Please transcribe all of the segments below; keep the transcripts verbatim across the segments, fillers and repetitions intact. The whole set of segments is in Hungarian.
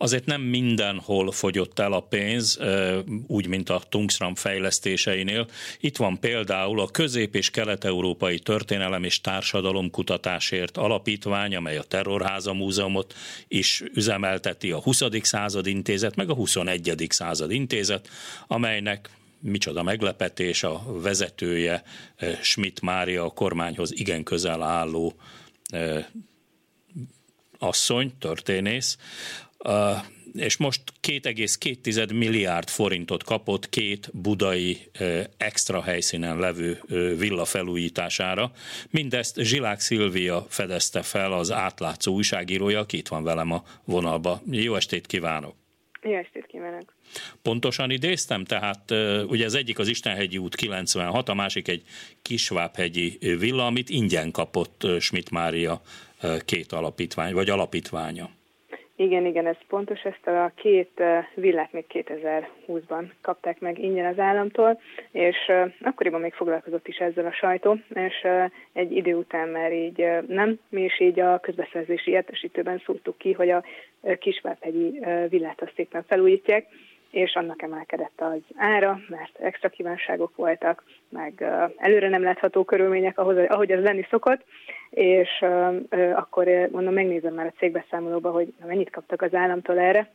Azért nem mindenhol fogyott el a pénz, úgy, mint a Tungsram fejlesztéseinél. Itt van például a Közép- és Kelet-Európai Történelem és Társadalomkutatásért Alapítvány, amely a Terrorháza Múzeumot is üzemelteti, a huszadik század intézet, meg a huszonegyedik század intézet, amelynek micsoda meglepetés a vezetője, Schmidt Mária, a kormányhoz igen közel álló asszony, történész, és most két egész két milliárd forintot kapott két budai extra helyszínen levő villa felújítására. Mindezt Zsilák Szilvia fedezte fel, az Átlátszó újságírója, aki itt van velem a vonalba. Jó estét kívánok! Jó estét kívánok! Pontosan idéztem, tehát ugye az egyik az Istenhegyi út kilencvenhat, a másik egy Kis-svábhegyi villa, amit ingyen kapott Schmidt Mária két alapítvány, vagy alapítványa. Igen, igen, ez pontos. Ezt a két villát még kétezer-húszban kapták meg ingyen az államtól, és akkoriban még foglalkozott is ezzel a sajtó, és egy idő után már így nem, mi is így a közbeszerzési értesítőben szúrtuk ki, hogy a Kis-svábhegyi villát azt éppen felújítják, és annak emelkedett az ára, mert extra kívánságok voltak, meg előre nem látható körülmények, ahhoz, ahogy ez lenni szokott, és akkor mondom, megnézem már a cégbeszámolóba, hogy mennyit kaptak az államtól erre,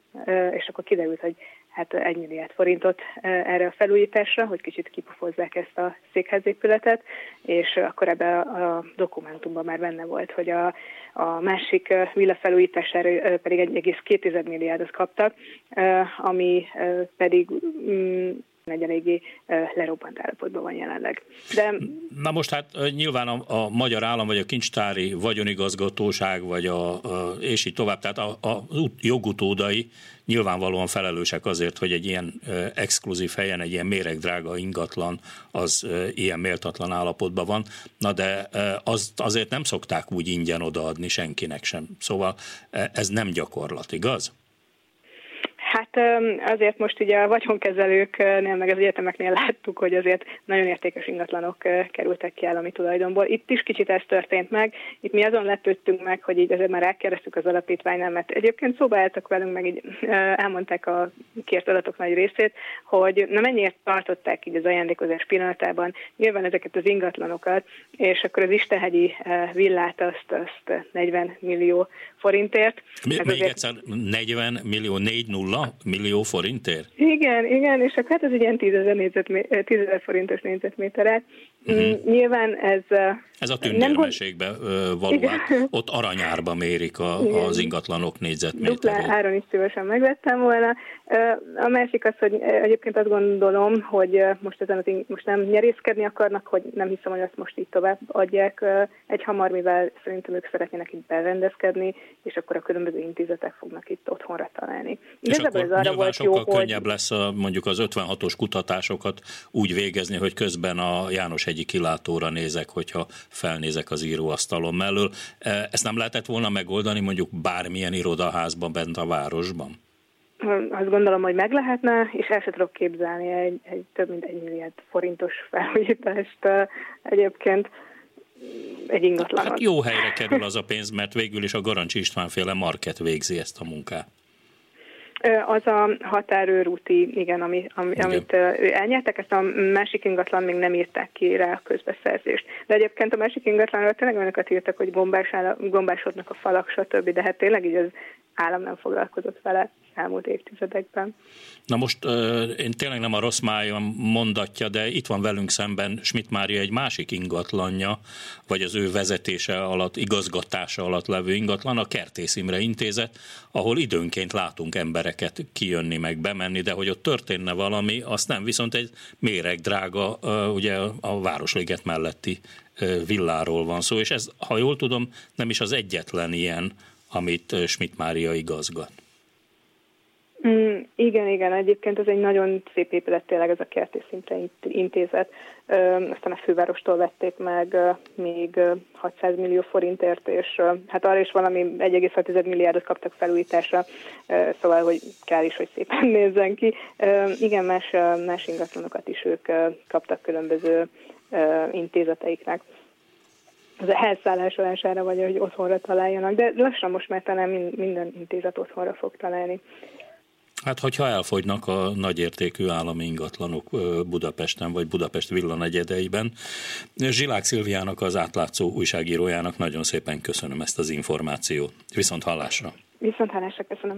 és akkor kiderült, hogy hát egy milliárd forintot erre a felújításra, hogy kicsit kipufozzák ezt a székházépületet, és akkor ebben a dokumentumban már benne volt, hogy a, a másik villa felújítására pedig egy egész két milliárdot kaptak, ami pedig mm, egy eléggé lerobbant állapotban van jelenleg. De... Na most hát nyilván a, a Magyar Állam, vagy a Kincstári Vagyonigazgatóság, vagy a, a, és így tovább, tehát a, a jogutódai nyilvánvalóan felelősek azért, hogy egy ilyen exkluzív helyen, egy ilyen méregdrága ingatlan az ilyen méltatlan állapotban van. Na de az, azért nem szokták úgy ingyen odaadni senkinek sem. Szóval ez nem gyakorlat, igaz? Hát azért most ugye a vagyonkezelőknél, meg az egyetemeknél láttuk, hogy azért nagyon értékes ingatlanok kerültek ki állami tulajdonból. Itt is kicsit ez történt meg. Itt mi azon lepődtünk meg, hogy így azért már rákérdeztük az alapítványnál, mert egyébként szóba álltak velünk, meg így elmondták a kért adatok nagy részét, hogy na mennyiért tartották így az ajándékozás pillanatában nyilván ezeket az ingatlanokat, és akkor az Istenhegyi villát azt, azt negyven millió forintért. Mi, még azért... egyszer negyven millió, négy nulla? Millió forintért? Igen, igen, és akkor hát ez egy ilyen tízezer forintos négyzetméterre. Uh-huh. Nyilván ez... Ez a tündérmeségben való. Ott aranyárba mérik a, az ingatlanok négyzetméterét. Duplán áron is szívesen megvettem volna. A másik az, hogy egyébként azt gondolom, hogy most, ezen, most nem nyerészkedni akarnak, hogy nem hiszem, hogy azt most így tovább adják egy hamar, mivel szerintem ők szeretnének itt berendezkedni, és akkor a különböző intézetek fognak itt otthonra találni. És de akkor nyilván sokkal jó, könnyebb hogy... lesz a, mondjuk az ötvenhatos kutatásokat úgy végezni, hogy közben a Jánoshegyi kilátóra nézek, hogyha felnézek az íróasztalom mellől. Ezt nem lehetett volna megoldani mondjuk bármilyen irodaházban bent a városban? Azt gondolom, hogy meg lehetne, és el se tudok képzelni egy, egy több mint egy milliárd forintos felújítást egyébként egy ingatlanon. Hát jó helyre kerül az a pénz, mert végül is a Garancsi István féle market végzi ezt a munkát. Az a határőrúti, igen, ami, ami, igen, amit elnyertek, ezt a másik ingatlan még nem írták ki rá a közbeszerzést. De egyébként a másik ingatlanról tényleg olyanokat írtak, hogy gombásodnak a falak, stb. De hát tényleg így az állam nem foglalkozott vele elmúlt évtizedekben. Na most én tényleg nem a rossz májam mondatja, de itt van velünk szemben Schmidt Mária egy másik ingatlanja, vagy az ő vezetése alatt, igazgatása alatt levő ingatlan, a Kertész Imre intézet, ahol időnként látunk embereket kijönni meg bemenni, de hogy ott történne valami, azt nem, viszont egy méregdrága, ugye a Városliget melletti villáról van szó, és ez, ha jól tudom, nem is az egyetlen ilyen, amit Schmidt Mária igazgat. Mm, igen, igen, egyébként ez egy nagyon szép épület tényleg, ez a Kertész Imre intézet. Ö, aztán a fővárostól vették meg ö, még hatszáz millió forintért, és ö, hát arra is valami egy egész hat milliárdot kaptak felújításra, ö, szóval, hogy kár is, hogy szépen nézzen ki. Ö, igen, más, más ingatlanokat is ők ö, kaptak különböző ö, intézeteiknek. az elszállásolására, vagy hogy otthonra találjanak, de lassan most már talán minden intézet otthonra fog találni. Hát, hogyha elfogynak a nagyértékű állami ingatlanok Budapesten, vagy Budapest villanegyedeiben. Zsilák Szilviának, az Átlátszó újságírójának nagyon szépen köszönöm ezt az információt. Viszont hallásra! Viszont hallásra, köszönöm!